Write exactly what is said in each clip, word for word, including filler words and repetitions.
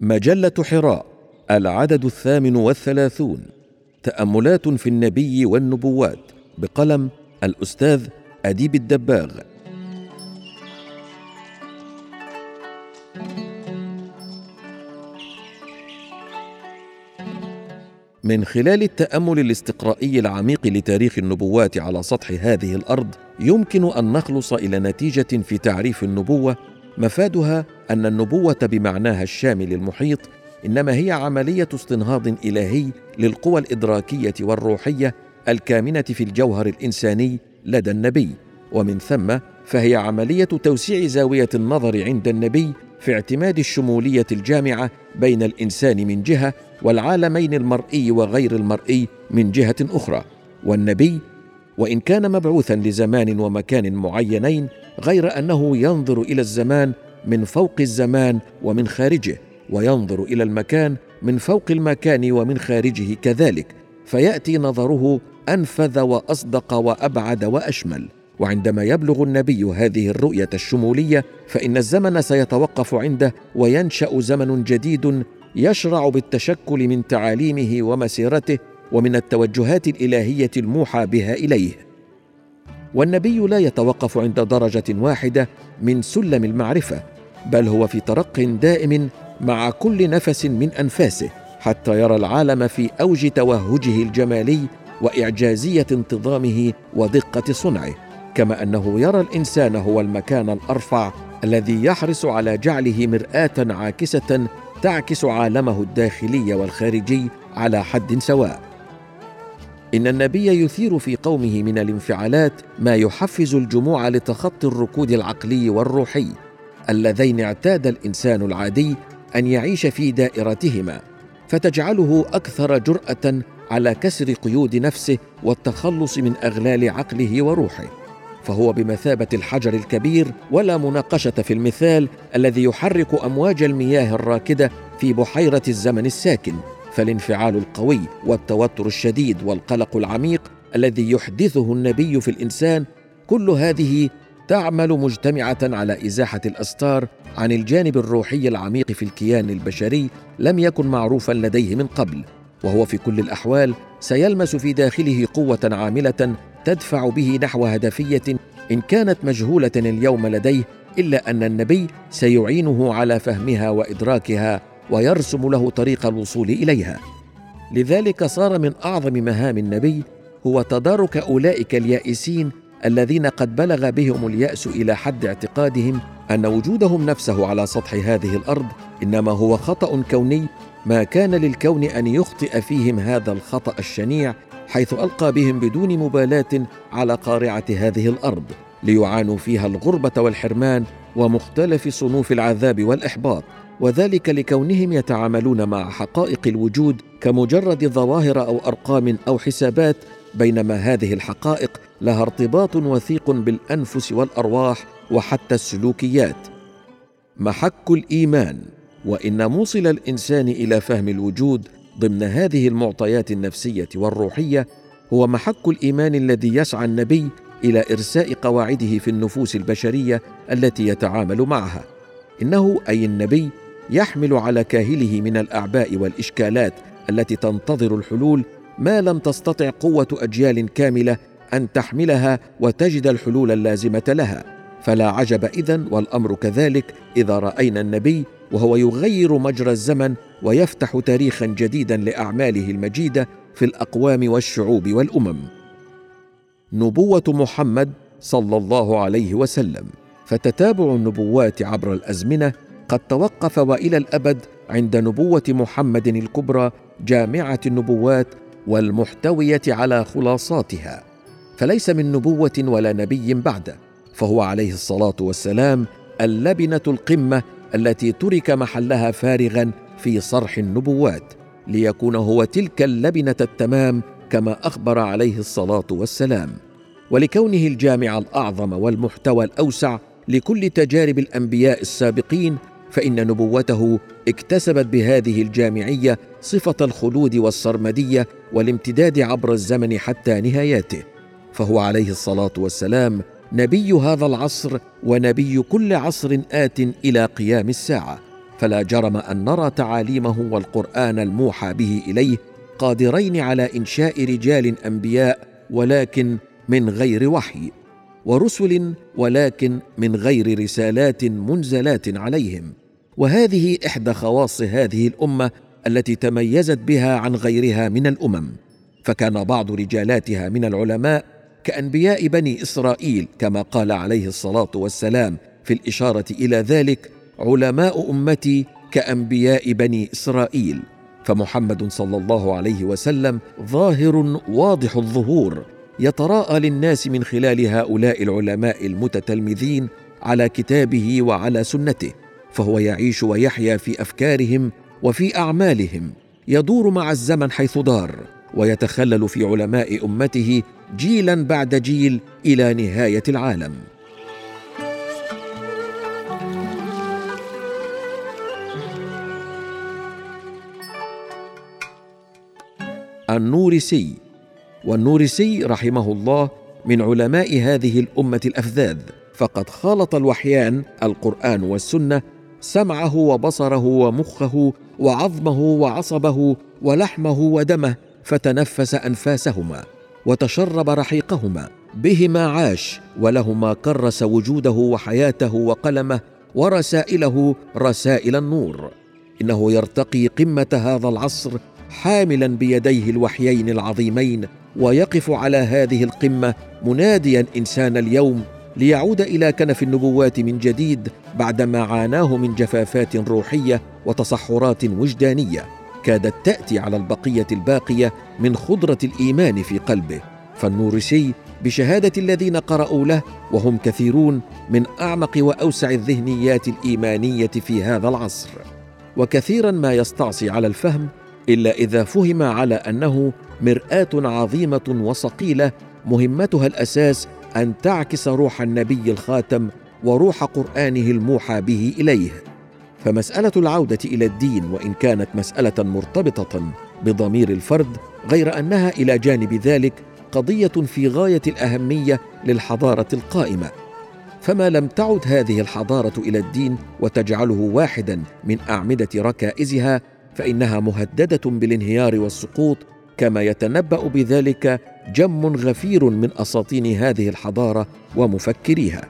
مجلة حراء، العدد الثامن والثلاثون، تأملات في النبي والنبوات، بقلم الأستاذ أديب الدباغ. من خلال التأمل الاستقرائي العميق لتاريخ النبوات على سطح هذه الأرض، يمكن أن نخلص إلى نتيجة في تعريف النبوة، مفادها أن النبوة بمعناها الشامل المحيط إنما هي عملية استنهاض إلهي للقوى الإدراكية والروحية الكامنة في الجوهر الإنساني لدى النبي، ومن ثم فهي عملية توسيع زاوية النظر عند النبي في اعتماد الشمولية الجامعة بين الإنسان من جهة والعالمين المرئي وغير المرئي من جهة أخرى. والنبي وإن كان مبعوثا لزمان ومكان معينين، غير أنه ينظر إلى الزمان من فوق الزمان ومن خارجه، وينظر إلى المكان من فوق المكان ومن خارجه كذلك، فيأتي نظره أنفذ وأصدق وأبعد وأشمل. وعندما يبلغ النبي هذه الرؤية الشمولية، فإن الزمن سيتوقف عنده وينشأ زمن جديد يشرع بالتشكل من تعاليمه ومسيرته ومن التوجهات الإلهية الموحى بها إليه. والنبي لا يتوقف عند درجة واحدة من سلم المعرفة، بل هو في ترق دائم مع كل نفس من أنفاسه، حتى يرى العالم في أوج توهجه الجمالي وإعجازية انتظامه ودقة صنعه، كما أنه يرى الإنسان هو المكان الأرفع الذي يحرص على جعله مرآة عاكسة تعكس عالمه الداخلي والخارجي على حد سواء. إن النبي يثير في قومه من الانفعالات ما يحفز الجموع لتخطي الركود العقلي والروحي اللذين اعتاد الإنسان العادي أن يعيش في دائرتهما، فتجعله أكثر جرأة على كسر قيود نفسه والتخلص من أغلال عقله وروحه، فهو بمثابة الحجر الكبير ولا مناقشة في المثال الذي يحرك أمواج المياه الراكدة في بحيرة الزمن الساكن، فالانفعال القوي والتوتر الشديد والقلق العميق الذي يحدثه النبي في الإنسان، كل هذه تعمل مجتمعة على إزاحة الأستار عن الجانب الروحي العميق في الكيان البشري لم يكن معروفا لديه من قبل، وهو في كل الأحوال سيلمس في داخله قوة عاملة تدفع به نحو هدفية إن كانت مجهولة اليوم لديه، إلا أن النبي سيعينه على فهمها وإدراكها ويرسم له طريق الوصول إليها. لذلك صار من أعظم مهام النبي هو تدارك أولئك اليائسين الذين قد بلغ بهم اليأس إلى حد اعتقادهم أن وجودهم نفسه على سطح هذه الأرض إنما هو خطأ كوني، ما كان للكون أن يخطئ فيهم هذا الخطأ الشنيع، حيث ألقى بهم بدون مبالاة على قارعة هذه الأرض ليعانوا فيها الغربة والحرمان ومختلف صنوف العذاب والإحباط، وذلك لكونهم يتعاملون مع حقائق الوجود كمجرد ظواهر أو أرقام أو حسابات، بينما هذه الحقائق لها ارتباط وثيق بالأنفس والأرواح وحتى السلوكيات. محك الإيمان، وإن موصل الإنسان إلى فهم الوجود ضمن هذه المعطيات النفسية والروحية هو محك الإيمان الذي يسعى النبي إلى إرساء قواعده في النفوس البشرية التي يتعامل معها. إنه أي النبي يحمل على كاهله من الأعباء والإشكالات التي تنتظر الحلول ما لم تستطع قوة أجيال كاملة أن تحملها وتجد الحلول اللازمة لها، فلا عجب إذن والأمر كذلك إذا رأينا النبي وهو يغير مجرى الزمن ويفتح تاريخا جديدا لأعماله المجيدة في الأقوام والشعوب والأمم. نبوة محمد صلى الله عليه وسلم، فتتابع النبوات عبر الأزمنة قد توقف وإلى الأبد عند نبوة محمد الكبرى جامعة النبوات والمحتوية على خلاصاتها، فليس من نبوة ولا نبي بعده، فهو عليه الصلاة والسلام اللبنة القمة التي ترك محلها فارغا في صرح النبوات، ليكون هو تلك اللبنة التمام كما أخبر عليه الصلاة والسلام. ولكونه الجامع الأعظم والمحتوى الأوسع لكل تجارب الأنبياء السابقين، فإن نبوته اكتسبت بهذه الجامعية صفة الخلود والسرمدية والامتداد عبر الزمن حتى نهايته، فهو عليه الصلاة والسلام نبي هذا العصر ونبي كل عصر آت إلى قيام الساعة، فلا جرم أن نرى تعاليمه والقرآن الموحى به إليه قادرين على إنشاء رجال أنبياء ولكن من غير وحي، ورسل ولكن من غير رسالات منزلات عليهم. وهذه إحدى خواص هذه الأمة التي تميزت بها عن غيرها من الأمم، فكان بعض رجالاتها من العلماء كأنبياء بني إسرائيل، كما قال عليه الصلاة والسلام في الإشارة إلى ذلك: علماء أمتي كأنبياء بني إسرائيل. فمحمد صلى الله عليه وسلم ظاهر واضح الظهور يتراءى للناس من خلال هؤلاء العلماء المتتلمذين على كتابه وعلى سنته، فهو يعيش ويحيا في أفكارهم وفي أعمالهم، يدور مع الزمن حيث دار، ويتخلل في علماء أمته جيلا بعد جيل إلى نهاية العالم. النورسي. والنورسي رحمه الله من علماء هذه الأمة الأفذاذ، فقد خالط الوحيان القرآن والسنة، سمعه وبصره ومخه وعظمه وعصبه ولحمه ودمه، فتنفس أنفاسهما وتشرب رحيقهما، بهما عاش ولهما كرس وجوده وحياته وقلمه ورسائله رسائل النور. إنه يرتقي قمة هذا العصر حاملا بيديه الوحيين العظيمين، ويقف على هذه القمة مناديا إنسان اليوم ليعود إلى كنف النبوات من جديد بعدما عاناه من جفافات روحية وتصحرات وجدانية كادت تأتي على البقية الباقية من خضرة الإيمان في قلبه. فالنورسي بشهادة الذين قرأوا له، وهم كثيرون، من أعمق وأوسع الذهنيات الإيمانية في هذا العصر، وكثيرا ما يستعصي على الفهم إلا إذا فهم على أنه مرآة عظيمة وصقيلة مهمتها الأساس أن تعكس روح النبي الخاتم وروح قرآنه الموحى به إليه. فمسألة العودة إلى الدين، وإن كانت مسألة مرتبطة بضمير الفرد، غير أنها إلى جانب ذلك قضية في غاية الأهمية للحضارة القائمة، فما لم تعد هذه الحضارة إلى الدين وتجعله واحدا من أعمدة ركائزها فإنها مهددة بالانهيار والسقوط، كما يتنبأ بذلك جم غفير من أساطين هذه الحضارة ومفكريها.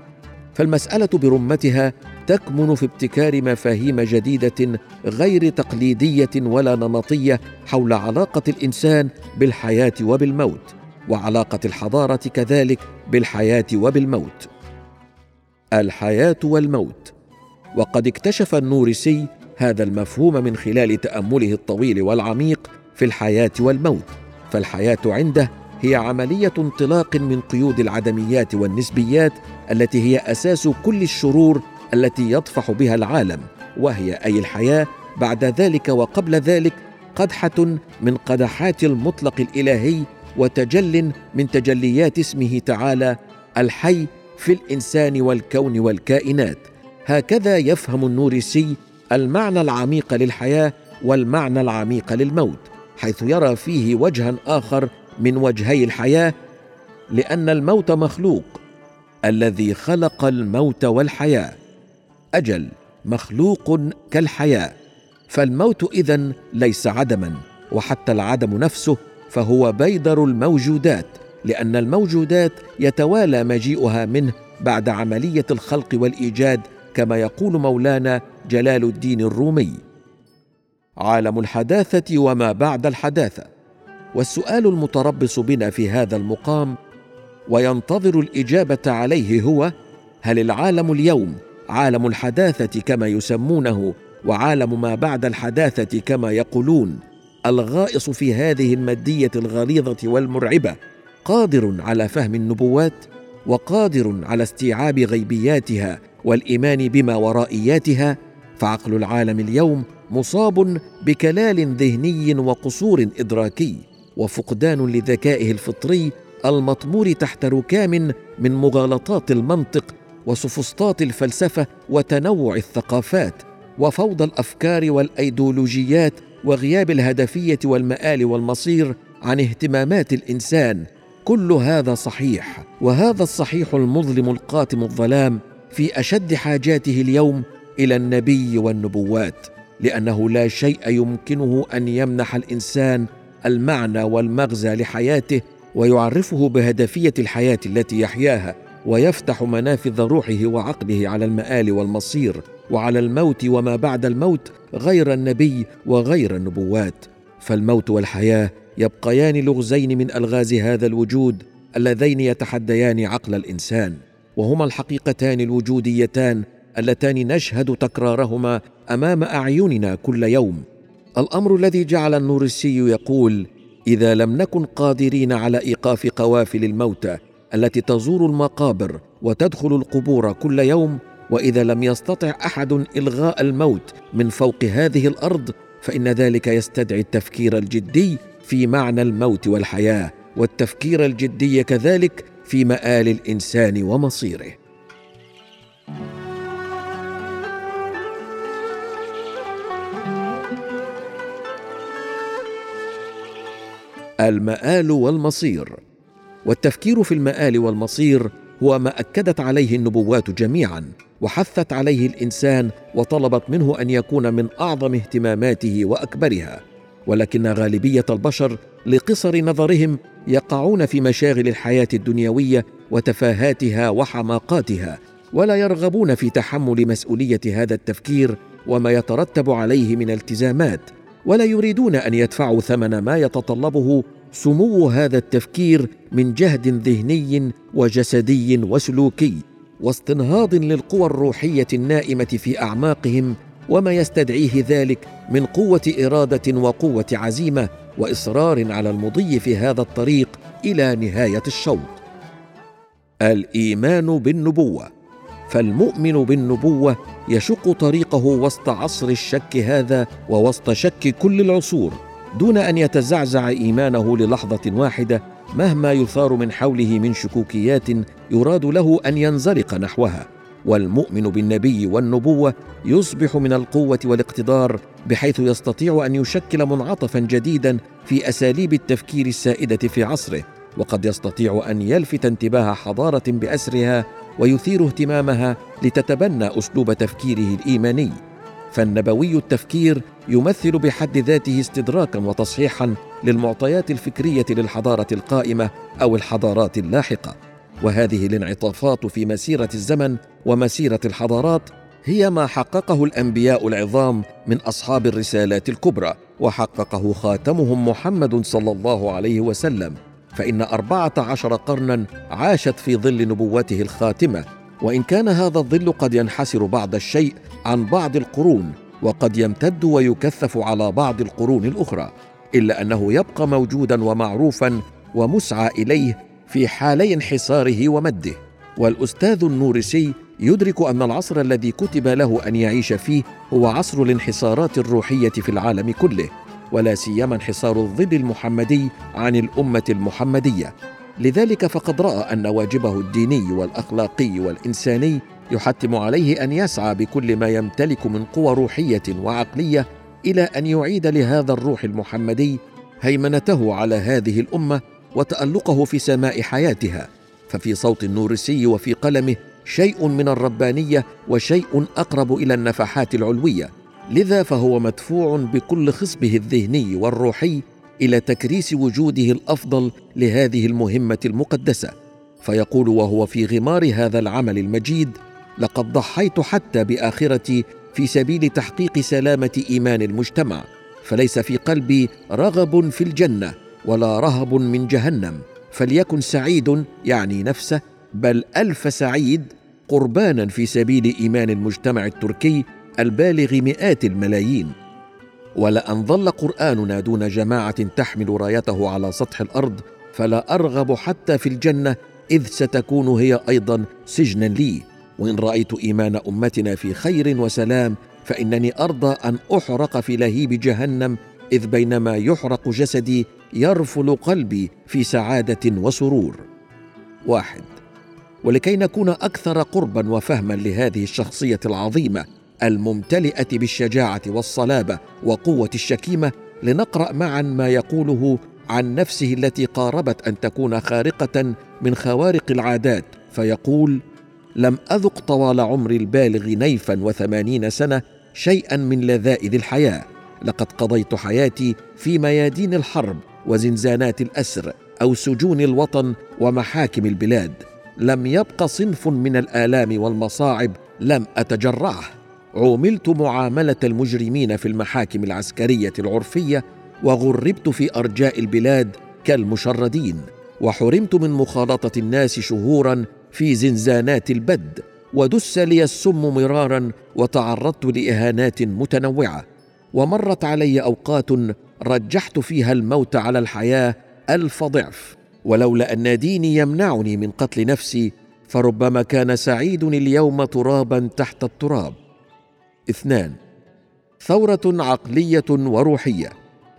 فالمسألة برمتها تكمن في ابتكار مفاهيم جديدة غير تقليدية ولا نمطية حول علاقة الإنسان بالحياة وبالموت، وعلاقة الحضارة كذلك بالحياة وبالموت. الحياة والموت. وقد اكتشف النورسي هذا المفهوم من خلال تأمله الطويل والعميق في الحياة والموت، فالحياة عنده هي عملية انطلاق من قيود العدميات والنسبيات التي هي أساس كل الشرور التي يطفح بها العالم، وهي أي الحياة بعد ذلك وقبل ذلك قدحة من قدحات المطلق الإلهي وتجل من تجليات اسمه تعالى الحي في الإنسان والكون والكائنات. هكذا يفهم النورسي المعنى العميق للحياة والمعنى العميق للموت، حيث يرى فيه وجها آخر من وجهي الحياة، لأن الموت مخلوق. الذي خلق الموت والحياة، أجل مخلوق كالحياة، فالموت إذن ليس عدما، وحتى العدم نفسه فهو بيدر الموجودات، لأن الموجودات يتوالى مجيئها منه بعد عملية الخلق والإيجاد، كما يقول مولانا جلال الدين الرومي: عالم الحداثة وما بعد الحداثة. والسؤال المتربص بنا في هذا المقام وينتظر الإجابة عليه هو: هل العالم اليوم عالم الحداثة كما يسمونه وعالم ما بعد الحداثة كما يقولون الغائص في هذه المادية الغليظة والمرعبة قادر على فهم النبوات وقادر على استيعاب غيبياتها والإيمان بما ورائياتها؟ فعقل العالم اليوم مصاب بكلال ذهني وقصور إدراكي وفقدان لذكائه الفطري المطمور تحت ركام من مغالطات المنطق وسفسطات الفلسفة وتنوع الثقافات وفوضى الأفكار والأيديولوجيات وغياب الهدفية والمآل والمصير عن اهتمامات الإنسان. كل هذا صحيح، وهذا الصحيح المظلم القاتم الظلام في أشد حاجاته اليوم إلى النبي والنبوات، لأنه لا شيء يمكنه أن يمنح الإنسان المعنى والمغزى لحياته ويعرفه بهدفية الحياة التي يحياها، ويفتح منافذ روحه وعقله على المآل والمصير وعلى الموت وما بعد الموت غير النبي وغير النبوات. فالموت والحياة يبقيان لغزين من ألغاز هذا الوجود اللذين يتحديان عقل الإنسان، وهما الحقيقتان الوجوديتان اللتان نشهد تكرارهما أمام أعيننا كل يوم. الأمر الذي جعل النورسي يقول: إذا لم نكن قادرين على إيقاف قوافل الموتى التي تزور المقابر وتدخل القبور كل يوم، وإذا لم يستطع أحد إلغاء الموت من فوق هذه الأرض، فإن ذلك يستدعي التفكير الجدي في معنى الموت والحياة، والتفكير الجدي كذلك في مآل الإنسان ومصيره. المآل والمصير. والتفكير في المآل والمصير هو ما أكدت عليه النبوات جميعا، وحثت عليه الإنسان وطلبت منه أن يكون من أعظم اهتماماته وأكبرها، ولكن غالبية البشر لقصر نظرهم يقعون في مشاغل الحياة الدنيوية وتفاهاتها وحماقاتها، ولا يرغبون في تحمل مسؤولية هذا التفكير وما يترتب عليه من التزامات، ولا يريدون أن يدفعوا ثمن ما يتطلبه سمو هذا التفكير من جهد ذهني وجسدي وسلوكي، واستنهاض للقوى الروحية النائمة في أعماقهم وما يستدعيه ذلك من قوة إرادة وقوة عزيمة وإصرار على المضي في هذا الطريق إلى نهاية الشوط. الإيمان بالنبوة. فالمؤمن بالنبوة يشق طريقه وسط عصر الشك هذا ووسط شك كل العصور، دون أن يتزعزع إيمانه للحظة واحدة مهما يثار من حوله من شكوكيات يراد له أن ينزلق نحوها. والمؤمن بالنبي والنبوة يصبح من القوة والاقتدار، بحيث يستطيع أن يشكل منعطفا جديدا في أساليب التفكير السائدة في عصره، وقد يستطيع أن يلفت انتباه حضارة بأسرها ويثير اهتمامها لتتبنى أسلوب تفكيره الإيماني. فالنبوي التفكير يمثل بحد ذاته استدراكا وتصحيحا للمعطيات الفكرية للحضارة القائمة أو الحضارات اللاحقة، وهذه الانعطافات في مسيرة الزمن ومسيرة الحضارات هي ما حققه الأنبياء العظام من أصحاب الرسالات الكبرى، وحققه خاتمهم محمد صلى الله عليه وسلم، فإن أربعة عشر قرنا عاشت في ظل نبوته الخاتمة، وإن كان هذا الظل قد ينحسر بعض الشيء عن بعض القرون، وقد يمتد ويكثف على بعض القرون الأخرى، إلا أنه يبقى موجودا ومعروفا ومسعى إليه في حالي انحساره ومده. والأستاذ النورسي يدرك أن العصر الذي كتب له أن يعيش فيه هو عصر الانحسارات الروحية في العالم كله، ولا سيما انحسار الظل المحمدي عن الأمة المحمدية. لذلك فقد رأى أن واجبه الديني والأخلاقي والإنساني يحتم عليه أن يسعى بكل ما يمتلك من قوى روحية وعقلية إلى أن يعيد لهذا الروح المحمدي هيمنته على هذه الأمة وتألقه في سماء حياتها. ففي صوت النورسي وفي قلمه شيء من الربانية وشيء أقرب إلى النفحات العلوية، لذا فهو مدفوع بكل خصبه الذهني والروحي إلى تكريس وجوده الأفضل لهذه المهمة المقدسة، فيقول وهو في غمار هذا العمل المجيد: لقد ضحيت حتى بآخرتي في سبيل تحقيق سلامة إيمان المجتمع، فليس في قلبي رغب في الجنة ولا رهب من جهنم، فليكن سعيد، يعني نفسه، بل ألف سعيد قربانا في سبيل إيمان المجتمع التركي البالغ مئات الملايين. ولأن ظل قرآننا دون جماعة تحمل رايته على سطح الأرض، فلا أرغب حتى في الجنة، إذ ستكون هي أيضا سجنا لي، وإن رأيت إيمان أمتنا في خير وسلام فإنني أرضى أن أحرق في لهيب جهنم، إذ بينما يحرق جسدي يرفل قلبي في سعادة وسرور. واحد. ولكي نكون أكثر قربا وفهما لهذه الشخصية العظيمة الممتلئة بالشجاعة والصلابة وقوة الشكيمة، لنقرأ معا ما يقوله عن نفسه التي قاربت أن تكون خارقة من خوارق العادات، فيقول: لم أذق طوال عمري البالغ نيفا وثمانين سنة شيئا من لذائذ الحياة. لقد قضيت حياتي في ميادين الحرب وزنزانات الأسر أو سجون الوطن ومحاكم البلاد. لم يبق صنف من الآلام والمصاعب لم أتجرعه. عوملت معاملة المجرمين في المحاكم العسكرية العرفية، وغربت في أرجاء البلاد كالمشردين، وحرمت من مخالطة الناس شهورا في زنزانات البد، ودس لي السم مرارا، وتعرضت لإهانات متنوعة، ومرت علي أوقات رجحت فيها الموت على الحياة ألف ضعف، ولولا أن ديني يمنعني من قتل نفسي فربما كان سعيد اليوم ترابا تحت التراب. اثنان، ثورة عقلية وروحية.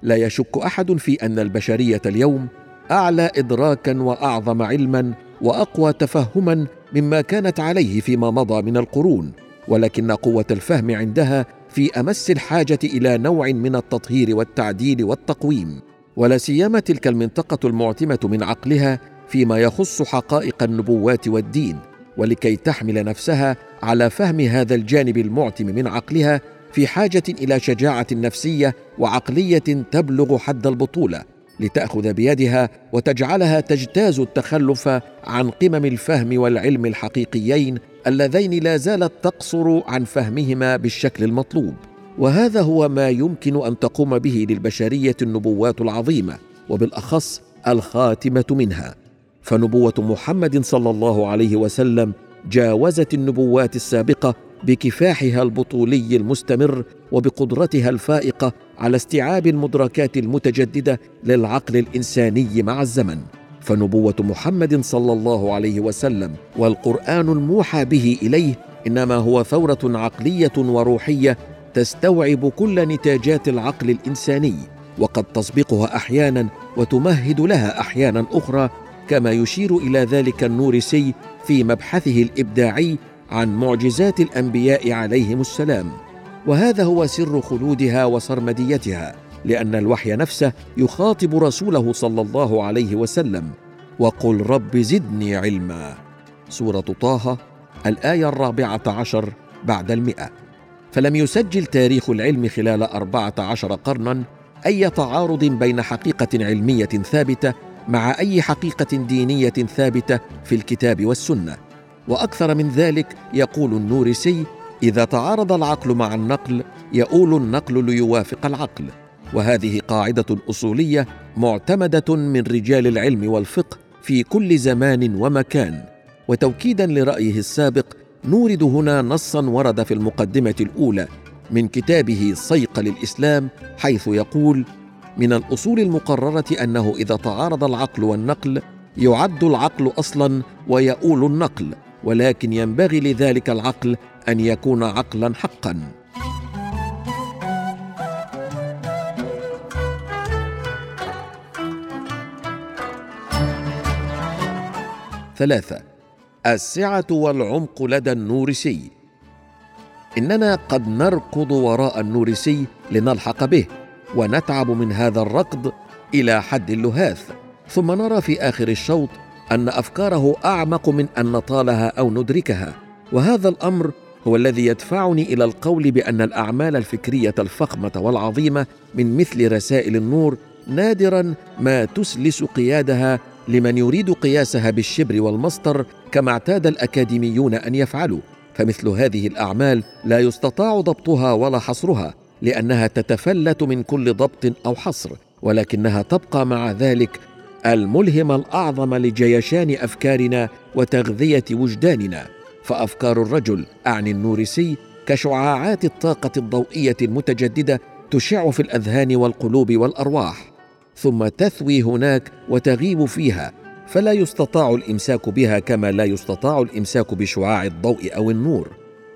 لا يشك أحد في أن البشرية اليوم أعلى إدراكا وأعظم علما وأقوى تفهما مما كانت عليه فيما مضى من القرون، ولكن قوة الفهم عندها في أمس الحاجة إلى نوع من التطهير والتعديل والتقويم، ولا سيما تلك المنطقة المعتمة من عقلها فيما يخص حقائق النبوات والدين، ولكي تحمل نفسها على فهم هذا الجانب المعتم من عقلها في حاجة إلى شجاعة نفسية وعقلية تبلغ حد البطولة لتأخذ بيدها وتجعلها تجتاز التخلف عن قمم الفهم والعلم الحقيقيين اللذين لا زالت تقصر عن فهمهما بالشكل المطلوب. وهذا هو ما يمكن أن تقوم به للبشرية النبوات العظيمة، وبالأخص الخاتمة منها، فنبوة محمد صلى الله عليه وسلم جاوزت النبوات السابقة بكفاحها البطولي المستمر وبقدرتها الفائقة على استيعاب المدركات المتجددة للعقل الإنساني مع الزمن. فنبوة محمد صلى الله عليه وسلم والقرآن الموحى به إليه إنما هو ثورة عقلية وروحية تستوعب كل نتاجات العقل الإنساني، وقد تسبقها أحيانا وتمهد لها أحيانا أخرى، كما يشير إلى ذلك النورسي في مبحثه الإبداعي عن معجزات الأنبياء عليهم السلام. وهذا هو سر خلودها وصرمديتها، لأن الوحي نفسه يخاطب رسوله صلى الله عليه وسلم: وقل رب زدني علما، سورة طه الآية الرابعة عشر بعد المئة. فلم يسجل تاريخ العلم خلال أربعة عشر قرنا أي تعارض بين حقيقة علمية ثابتة مع أي حقيقة دينية ثابتة في الكتاب والسنة. وأكثر من ذلك، يقول النورسي: إذا تعارض العقل مع النقل يؤول النقل ليوافق العقل. وهذه قاعدة أصولية معتمدة من رجال العلم والفقه في كل زمان ومكان. وتوكيدا لرأيه السابق، نورد هنا نصا ورد في المقدمة الأولى من كتابه صيقل الإسلام، حيث يقول: من الأصول المقررة أنه إذا تعارض العقل والنقل يعد العقل أصلا ويؤول النقل، ولكن ينبغي لذلك العقل أن يكون عقلا حقا. ثلاثة، السعة والعمق لدى النورسي. إننا قد نركض وراء النورسي لنلحق به، ونتعب من هذا الركض إلى حد اللهاث، ثم نرى في آخر الشوط أن أفكاره أعمق من أن نطالها أو ندركها. وهذا الأمر هو الذي يدفعني إلى القول بأن الأعمال الفكرية الفخمة والعظيمة من مثل رسائل النور نادرا ما تسلس قيادها لمن يريد قياسها بالشبر والمسطر كما اعتاد الأكاديميون أن يفعلوا. فمثل هذه الأعمال لا يستطاع ضبطها ولا حصرها، لأنها تتفلت من كل ضبط أو حصر، ولكنها تبقى مع ذلك الملهم الأعظم لجيشان أفكارنا وتغذية وجداننا. فأفكار الرجل، أعني النورسي، كشعاعات الطاقة الضوئية المتجددة تشع في الأذهان والقلوب والأرواح، ثم تثوي هناك وتغيب فيها، فلا يستطاع الإمساك بها كما لا يستطاع الإمساك بشعاع الضوء أو النور،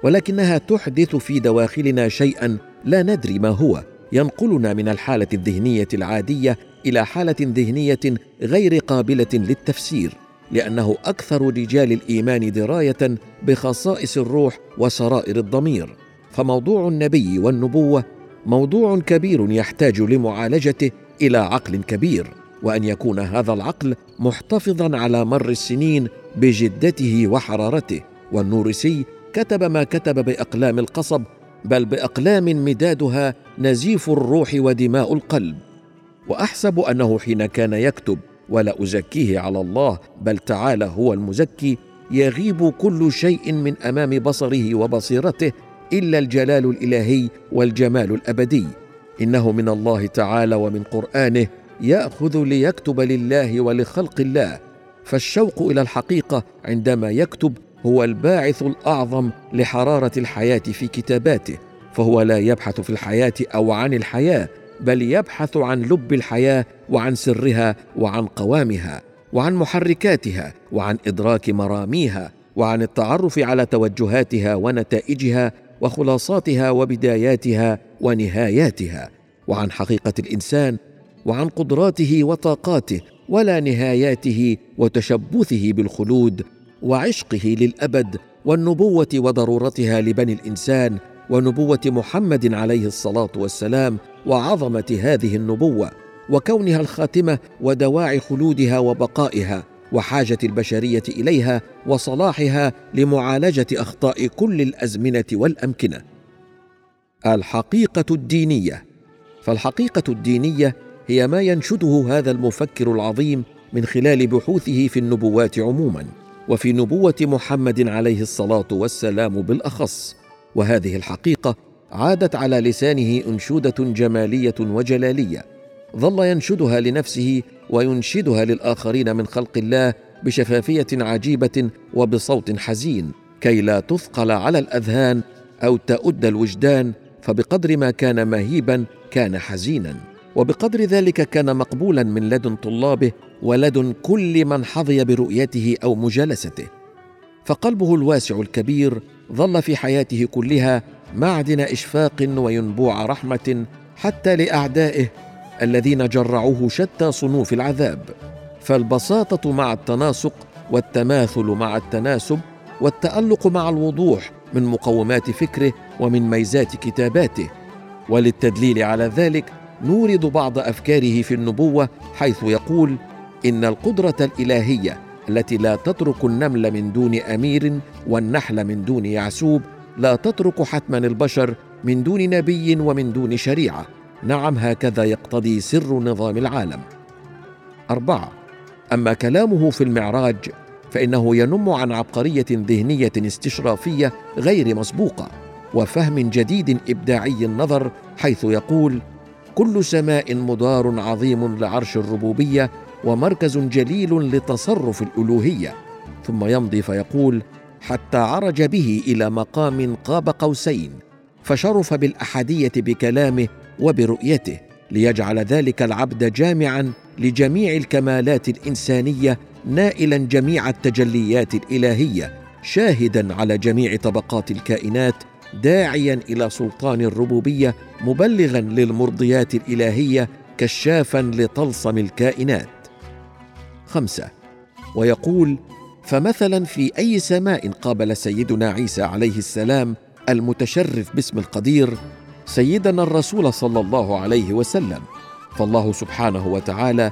ولكنها تحدث في دواخلنا شيئا لا ندري ما هو، ينقلنا من الحالة الذهنية العادية إلى حالة ذهنية غير قابلة للتفسير، لأنه أكثر رجال الإيمان دراية بخصائص الروح وسرائر الضمير. فموضوع النبي والنبوة موضوع كبير يحتاج لمعالجته إلى عقل كبير، وأن يكون هذا العقل محتفظا على مر السنين بجدته وحرارته، والنورسي كتب ما كتب بأقلام القصب، بل بأقلام مدادها نزيف الروح ودماء القلب. وأحسب أنه حين كان يكتب، ولا أزكيه على الله بل تعالى هو المزكي، يغيب كل شيء من أمام بصره وبصيرته إلا الجلال الإلهي والجمال الأبدي. إنه من الله تعالى ومن قرآنه يأخذ ليكتب لله ولخلق الله، فالشوق إلى الحقيقة عندما يكتب هو الباعث الأعظم لحرارة الحياة في كتاباته، فهو لا يبحث في الحياة أو عن الحياة، بل يبحث عن لب الحياة وعن سرها وعن قوامها وعن محركاتها وعن إدراك مراميها وعن التعرف على توجهاتها ونتائجها وخلاصاتها وبداياتها ونهاياتها، وعن حقيقة الإنسان وعن قدراته وطاقاته ولا نهاياته وتشبثه بالخلود وعشقه للأبد، والنبوة وضرورتها لبني الإنسان ونبوة محمد عليه الصلاة والسلام وعظمة هذه النبوة وكونها الخاتمة ودواعي خلودها وبقائها وحاجة البشرية إليها وصلاحها لمعالجة أخطاء كل الأزمنة والأمكنة. الحقيقة الدينية. فالحقيقة الدينية هي ما ينشده هذا المفكر العظيم من خلال بحوثه في النبوات عموما، وفي نبوة محمد عليه الصلاة والسلام بالأخص. وهذه الحقيقة عادت على لسانه أنشودة جمالية وجلالية ظل ينشدها لنفسه وينشدها للآخرين من خلق الله بشفافية عجيبة وبصوت حزين، كي لا تثقل على الأذهان أو تؤد الوجدان، فبقدر ما كان مهيبا كان حزينا، وبقدر ذلك كان مقبولا من لدن طلابه ولدن كل من حظي برؤيته أو مجالسته. فقلبه الواسع الكبير ظل في حياته كلها معدن إشفاق وينبوع رحمة حتى لأعدائه الذين جرعوه شتى صنوف العذاب. فالبساطة مع التناسق، والتماثل مع التناسب، والتألق مع الوضوح من مقومات فكره ومن ميزات كتاباته. وللتدليل على ذلك نورد بعض أفكاره في النبوة، حيث يقول: إن القدرة الإلهية التي لا تترك النمل من دون أمير والنحل من دون يعسوب لا تترك حتما البشر من دون نبي ومن دون شريعة. نعم، هكذا يقتضي سر نظام العالم. أربعة. أما كلامه في المعراج فإنه ينم عن عبقرية ذهنية استشرافية غير مسبوقة وفهم جديد إبداعي النظر، حيث يقول: كل سماء مدار عظيم لعرش الربوبية ومركز جليل لتصرف الألوهية. ثم يمضي فيقول: حتى عرج به إلى مقام قاب قوسين، فشرف بالأحدية بكلامه وبرؤيته، ليجعل ذلك العبد جامعا لجميع الكمالات الإنسانية، نائلا جميع التجليات الإلهية، شاهدا على جميع طبقات الكائنات، داعيا إلى سلطان الربوبية، مبلغا للمرضيات الإلهية، كشافا لطلسم الكائنات. خمسة. ويقول: فمثلا في أي سماء قابل سيدنا عيسى عليه السلام المتشرف باسم القدير سيدنا الرسول صلى الله عليه وسلم، فالله سبحانه وتعالى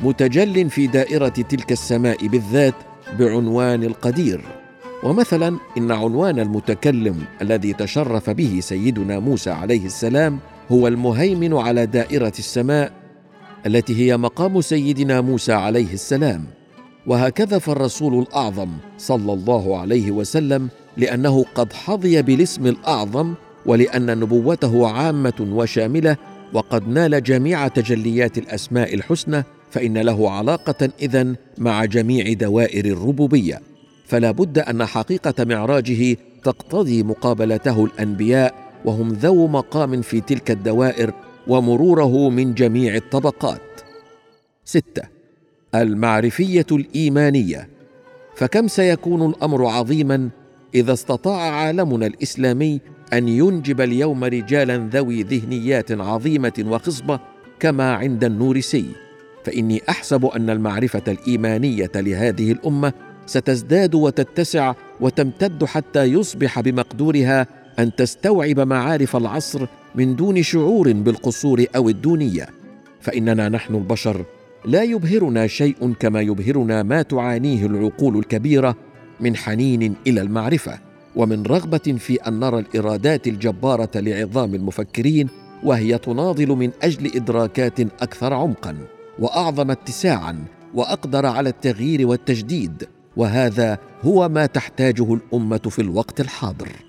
متجل في دائرة تلك السماء بالذات بعنوان القدير. ومثلا إن عنوان المتكلم الذي تشرف به سيدنا موسى عليه السلام هو المهيمن على دائرة السماء التي هي مقام سيدنا موسى عليه السلام. وهكذا فالرسول الأعظم صلى الله عليه وسلم، لأنه قد حظي بالاسم الأعظم ولأن نبوته عامة وشاملة وقد نال جميع تجليات الأسماء الحسنى، فإن له علاقة إذن مع جميع دوائر الربوبية، فلا بد أن حقيقة معراجه تقتضي مقابلته الأنبياء وهم ذو مقام في تلك الدوائر ومروره من جميع الطبقات. ستة. المعرفية الإيمانية. فكم سيكون الأمر عظيما إذا استطاع عالمنا الإسلامي أن ينجب اليوم رجالا ذوي ذهنيات عظيمة وخصبة كما عند النورسي، فإني أحسب أن المعرفة الإيمانية لهذه الأمة ستزداد وتتسع وتمتد حتى يصبح بمقدورها أن تستوعب معارف العصر من دون شعور بالقصور أو الدونية. فإننا نحن البشر لا يبهرنا شيء كما يبهرنا ما تعانيه العقول الكبيرة من حنين إلى المعرفة، ومن رغبة في أن نرى الإرادات الجبارة لعظام المفكرين وهي تناضل من أجل إدراكات أكثر عمقاً وأعظم اتساعاً وأقدر على التغيير والتجديد، وهذا هو ما تحتاجه الأمة في الوقت الحاضر.